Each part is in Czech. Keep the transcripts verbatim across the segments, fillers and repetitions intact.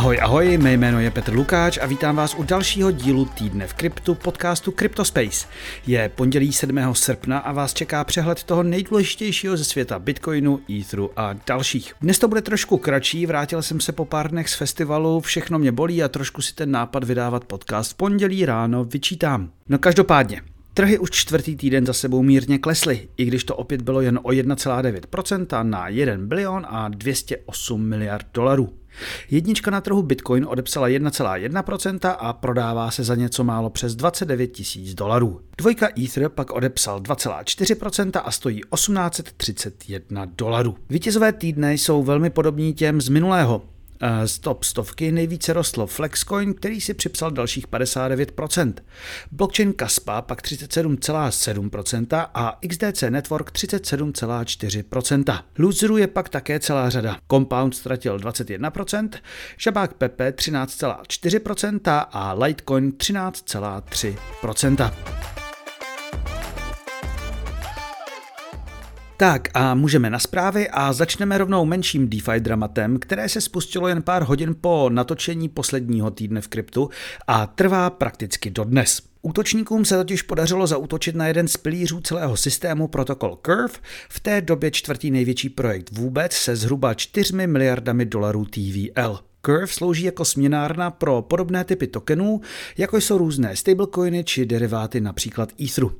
Ahoj, ahoj, mé jméno je Petr Lukáč a vítám vás u dalšího dílu Týdne v kryptu podcastu CryptoSpace. Je pondělí sedmého srpna a vás čeká přehled toho nejdůležitějšího ze světa Bitcoinu, Etheru a dalších. Dnes to bude trošku kratší, vrátil jsem se po pár dnech z festivalu, všechno mě bolí a trošku si ten nápad vydávat podcast v pondělí ráno vyčítám. No každopádně. Trhy už čtvrtý týden za sebou mírně klesly, i když to opět bylo jen o jedna celá devět procenta na jeden bilion a dvě stě osm miliard dolarů. Jednička na trhu Bitcoin odepsala jedna celá jedna procenta a prodává se za něco málo přes dvacet devět tisíc dolarů. Dvojka Ether pak odepsal dva celá čtyři procenta a stojí tisíc osm set třicet jedna dolarů. Vítězové týdne jsou velmi podobní těm z minulého. Z top stovky nejvíce rostlo Flexcoin, který si připsal dalších padesát devět procent. Blockchain Kaspa pak třicet sedm celá sedm procenta a X D C Network třicet sedm celá čtyři procenta. Loserů je pak také celá řada. Compound ztratil dvacet jedna procent, Shiba P P třináct celá čtyři procenta a Litecoin třináct celá tři procenta. Tak a můžeme na zprávy a začneme rovnou menším DeFi dramatem, které se spustilo jen pár hodin po natočení posledního týdne v kryptu a trvá prakticky dodnes. Útočníkům se totiž podařilo zaútočit na jeden z pilířů celého systému protokol Curve, v té době čtvrtý největší projekt vůbec se zhruba čtyřmi miliardami dolarů T V L. Curve slouží jako směnárna pro podobné typy tokenů, jako jsou různé stablecoiny či deriváty například Etheru.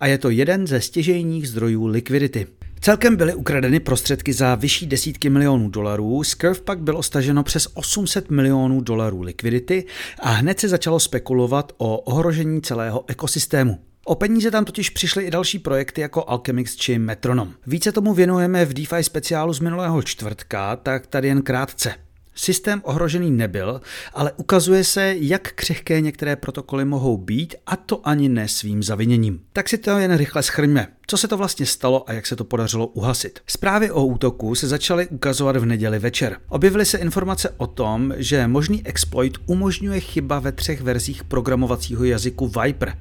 A je to jeden ze stěžejních zdrojů likvidity. Celkem byly ukradeny prostředky za vyšší desítky milionů dolarů, z Curve pak bylo staženo přes osm set milionů dolarů likvidity a hned se začalo spekulovat o ohrožení celého ekosystému. O peníze tam totiž přišly i další projekty jako Alchemix či Metronom. Více tomu věnujeme v DeFi speciálu z minulého čtvrtka, tak tady jen krátce. Systém ohrožený nebyl, ale ukazuje se, jak křehké některé protokoly mohou být, a to ani ne svým zaviněním. Tak si to jen rychle schrňme. Co se to vlastně stalo a jak se to podařilo uhasit? Zprávy o útoku se začaly ukazovat v neděli večer. Objevily se informace o tom, že možný exploit umožňuje chyba ve třech verzích programovacího jazyku Vyper.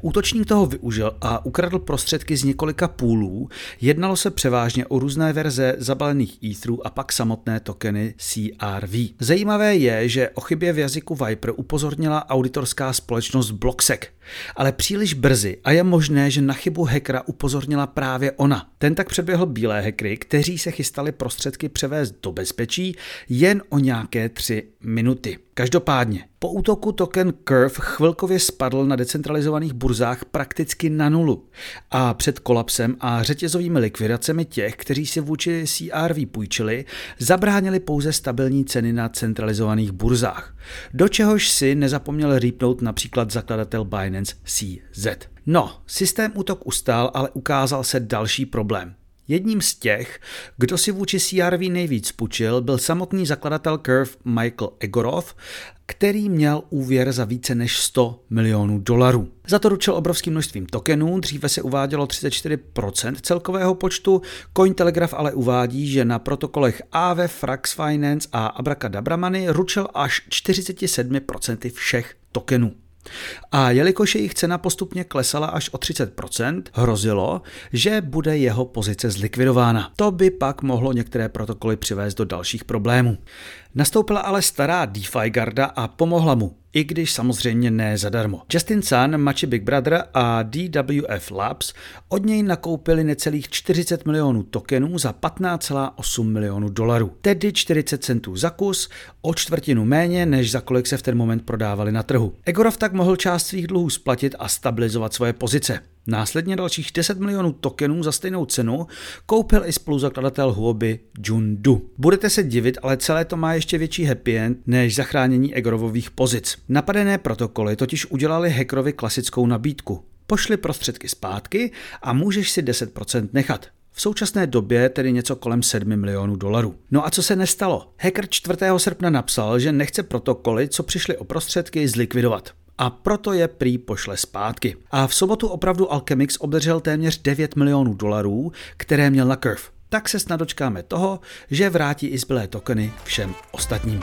Útočník toho využil a ukradl prostředky z několika poolů, jednalo se převážně o různé verze zabalených etherů a pak samotné tokeny C R V. Zajímavé je, že o chybě v jazyku Vyper upozornila auditorská společnost Blocksec, ale příliš brzy a je možné, že na chybu hackera upozornila právě ona. Ten tak předběhl bílé hackery, kteří se chystali prostředky převést do bezpečí jen o nějaké tři minuty. Každopádně, po útoku token Curve chvilkově spadl na decentralizovaných burzách prakticky na nulu a před kolapsem a řetězovými likvidacemi těch, kteří si vůči C R V půjčili, zabránili pouze stabilní ceny na centralizovaných burzách, do čehož si nezapomněl rýpnout například zakladatel Binance C Z. No, systém útok ustál, ale ukázal se další problém. Jedním z těch, kdo si vůči C R V nejvíc půjčil, byl samotný zakladatel Curve Michael Egorov, který měl úvěr za více než sto milionů dolarů. Za to ručil obrovským množstvím tokenů, dříve se uvádělo třicet čtyři procent celkového počtu, Cointelegraph ale uvádí, že na protokolech Aave, Frax Finance a Abrakadabra many ručil až čtyřicet sedm procent všech tokenů. A jelikož jejich cena postupně klesala až o třicet procent, hrozilo, že bude jeho pozice zlikvidována. To by pak mohlo některé protokoly přivést do dalších problémů. Nastoupila ale stará DeFi garda a pomohla mu, i když samozřejmě ne zadarmo. Justin Sun, Machi Big Brother a D W F Labs od něj nakoupili necelých čtyřicet milionů tokenů za patnáct celá osm milionů dolarů, tedy čtyřicet centů za kus, o čtvrtinu méně, než za kolik se v ten moment prodávali na trhu. Egorov tak mohl část svých dluhů splatit a stabilizovat svoje pozice. Následně dalších deset milionů tokenů za stejnou cenu koupil i spoluzakladatel Huobi Jundu. Budete se divit, ale celé to má ještě větší happy end než zachránění Egorovových pozic. Napadené protokoly totiž udělali hackerovi klasickou nabídku. Pošli prostředky zpátky a můžeš si deset procent nechat. V současné době tedy něco kolem sedm milionů dolarů. No a co se nestalo? Hacker čtvrtého srpna napsal, že nechce protokoly, co přišly o prostředky, zlikvidovat. A proto je prý pošle zpátky. A v sobotu opravdu Alchemix obdržel téměř devět milionů dolarů, které měl na Curve. Tak se snad dočkáme toho, že vrátí i zbylé tokeny všem ostatním.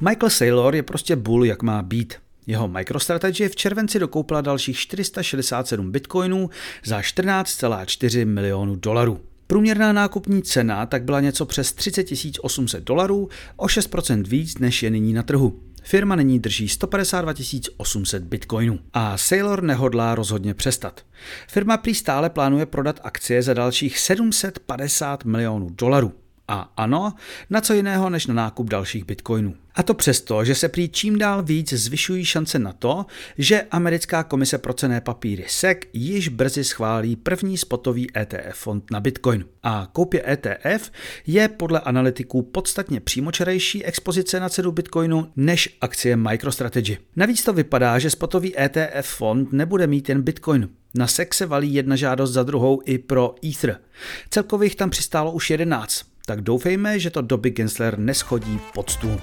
Michael Saylor je prostě bull, jak má být. Jeho MicroStrategy v červenci dokoupila dalších čtyři sta šedesát sedm bitcoinů za čtrnáct celá čtyři milionů dolarů. Průměrná nákupní cena tak byla něco přes třicet tisíc osm set dolarů, o šest procent víc, než je nyní na trhu. Firma nyní drží sto padesát dva tisíc osm set bitcoinů a Saylor nehodlá rozhodně přestat. Firma prý stále plánuje prodat akcie za dalších sedm set padesát milionů dolarů. A ano, na co jiného než na nákup dalších bitcoinů. A to přesto, že se prý čím dál víc zvyšují šance na to, že americká komise pro cenné papíry S E C již brzy schválí první spotový E T F fond na bitcoin. A koupě E T F je podle analytiků podstatně přímočarejší expozice na cenu bitcoinu než akcie MicroStrategy. Navíc to vypadá, že spotový E T F fond nebude mít jen bitcoin. Na S E C se valí jedna žádost za druhou i pro Ether. Celkově jich tam přistálo už jedenáct. Tak doufejme, že to Dobby Gensler neschodí pod stůl.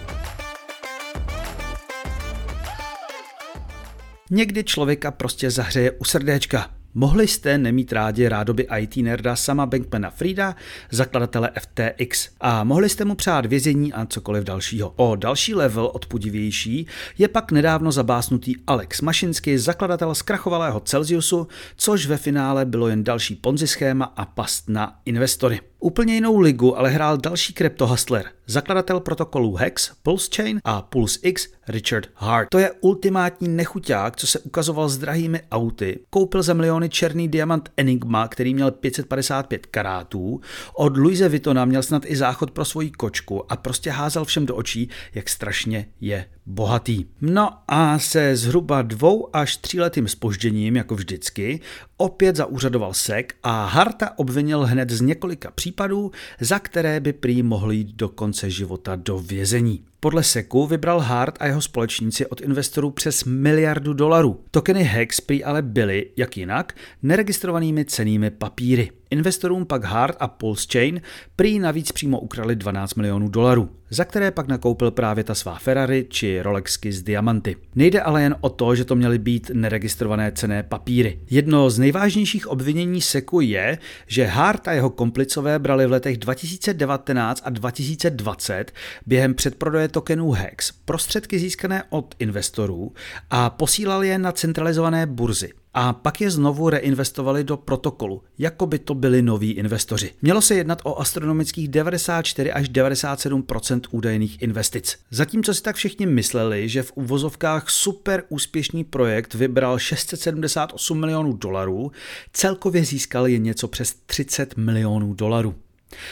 Někdy člověka prostě zahřeje u srdéčka. Mohli jste nemít rádi rádoby I T nerda Sama Bankmana-Frieda, zakladatele F T X, a mohli jste mu přát vězení a cokoliv dalšího. O další level odpudivější je pak nedávno zabásnutý Alex Mašinsky, zakladatel zkrachovalého Celsiusu, což ve finále bylo jen další ponzi schéma a past na investory. Úplně jinou ligu ale hrál další kryptohustler, zakladatel protokolů Hex, Pulse Chain a Pulse X Richard Hart. To je ultimátní nechuťák, co se ukazoval s drahými auty, koupil za miliony černý diamant Enigma, který měl pět set padesát pět karátů, od Louise Vuittona měl snad i záchod pro svoji kočku a prostě házel všem do očí, jak strašně je bohatý. No a se zhruba dvou až tříletým zpožděním, jako vždycky, opět zaúřadoval S E C a Harta obvinil hned z několika případů, za které by prý mohli jít do konce života do vězení. Podle S E C u vybral Hart a jeho společníci od investorů přes miliardu dolarů. Tokeny Hex prý ale byly, jak jinak, neregistrovanými cennými papíry. Investorům pak Hart a Pulse Chain prý navíc přímo ukrali dvanáct milionů dolarů, za které pak nakoupil právě ta svá Ferrari či Rolexky z diamanty. Nejde ale jen o to, že to měly být neregistrované cenné papíry. Jedno z nejvážnějších obvinění S E C u je, že Hart a jeho komplicové brali v letech dva tisíce devatenáct a dva tisíce dvacet během předprodeje tokenů Hex prostředky získané od investorů a posílali je na centralizované burzy. A pak je znovu reinvestovali do protokolu, jako by to byli noví investoři. Mělo se jednat o astronomických devadesát čtyři až devadesát sedm procent údajných investic. Zatímco si tak všichni mysleli, že v uvozovkách super úspěšný projekt vybral šest set sedmdesát osm milionů dolarů, celkově získal jen něco přes třicet milionů dolarů.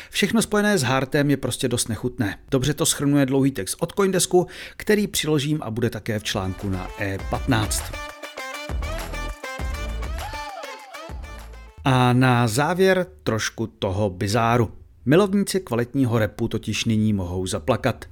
Všechno spojené s Hartem je prostě dost nechutné. Dobře to shrnuje dlouhý text od Coindesku, který přiložím a bude také v článku na E patnáct. A na závěr trošku toho bizáru. Milovníci kvalitního repu totiž nyní mohou zaplakat.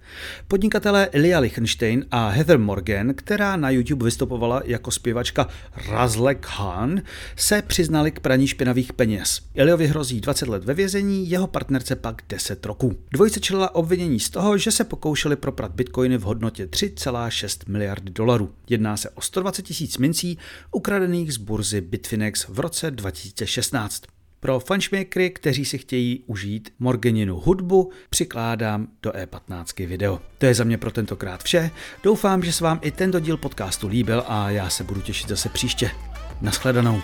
Podnikatelé Ilya Lichtenstein a Heather Morgan, která na YouTube vystupovala jako zpěvačka Razzlekhan, se přiznali k praní špinavých peněz. Ilyovi hrozí dvacet let ve vězení, jeho partnerce pak deset roků. Dvojice čelila obvinění z toho, že se pokoušeli proprat bitcoiny v hodnotě tři celá šest miliardy dolarů. Jedná se o sto dvacet tisíc mincí ukradených z burzy Bitfinex v roce dva tisíce šestnáct. Pro fanšmekry, kteří si chtějí užít Morganinu hudbu, přikládám do E patnáct video. To je za mě pro tentokrát vše. Doufám, že se vám i tento díl podcastu líbil a já se budu těšit zase příště. Naschledanou.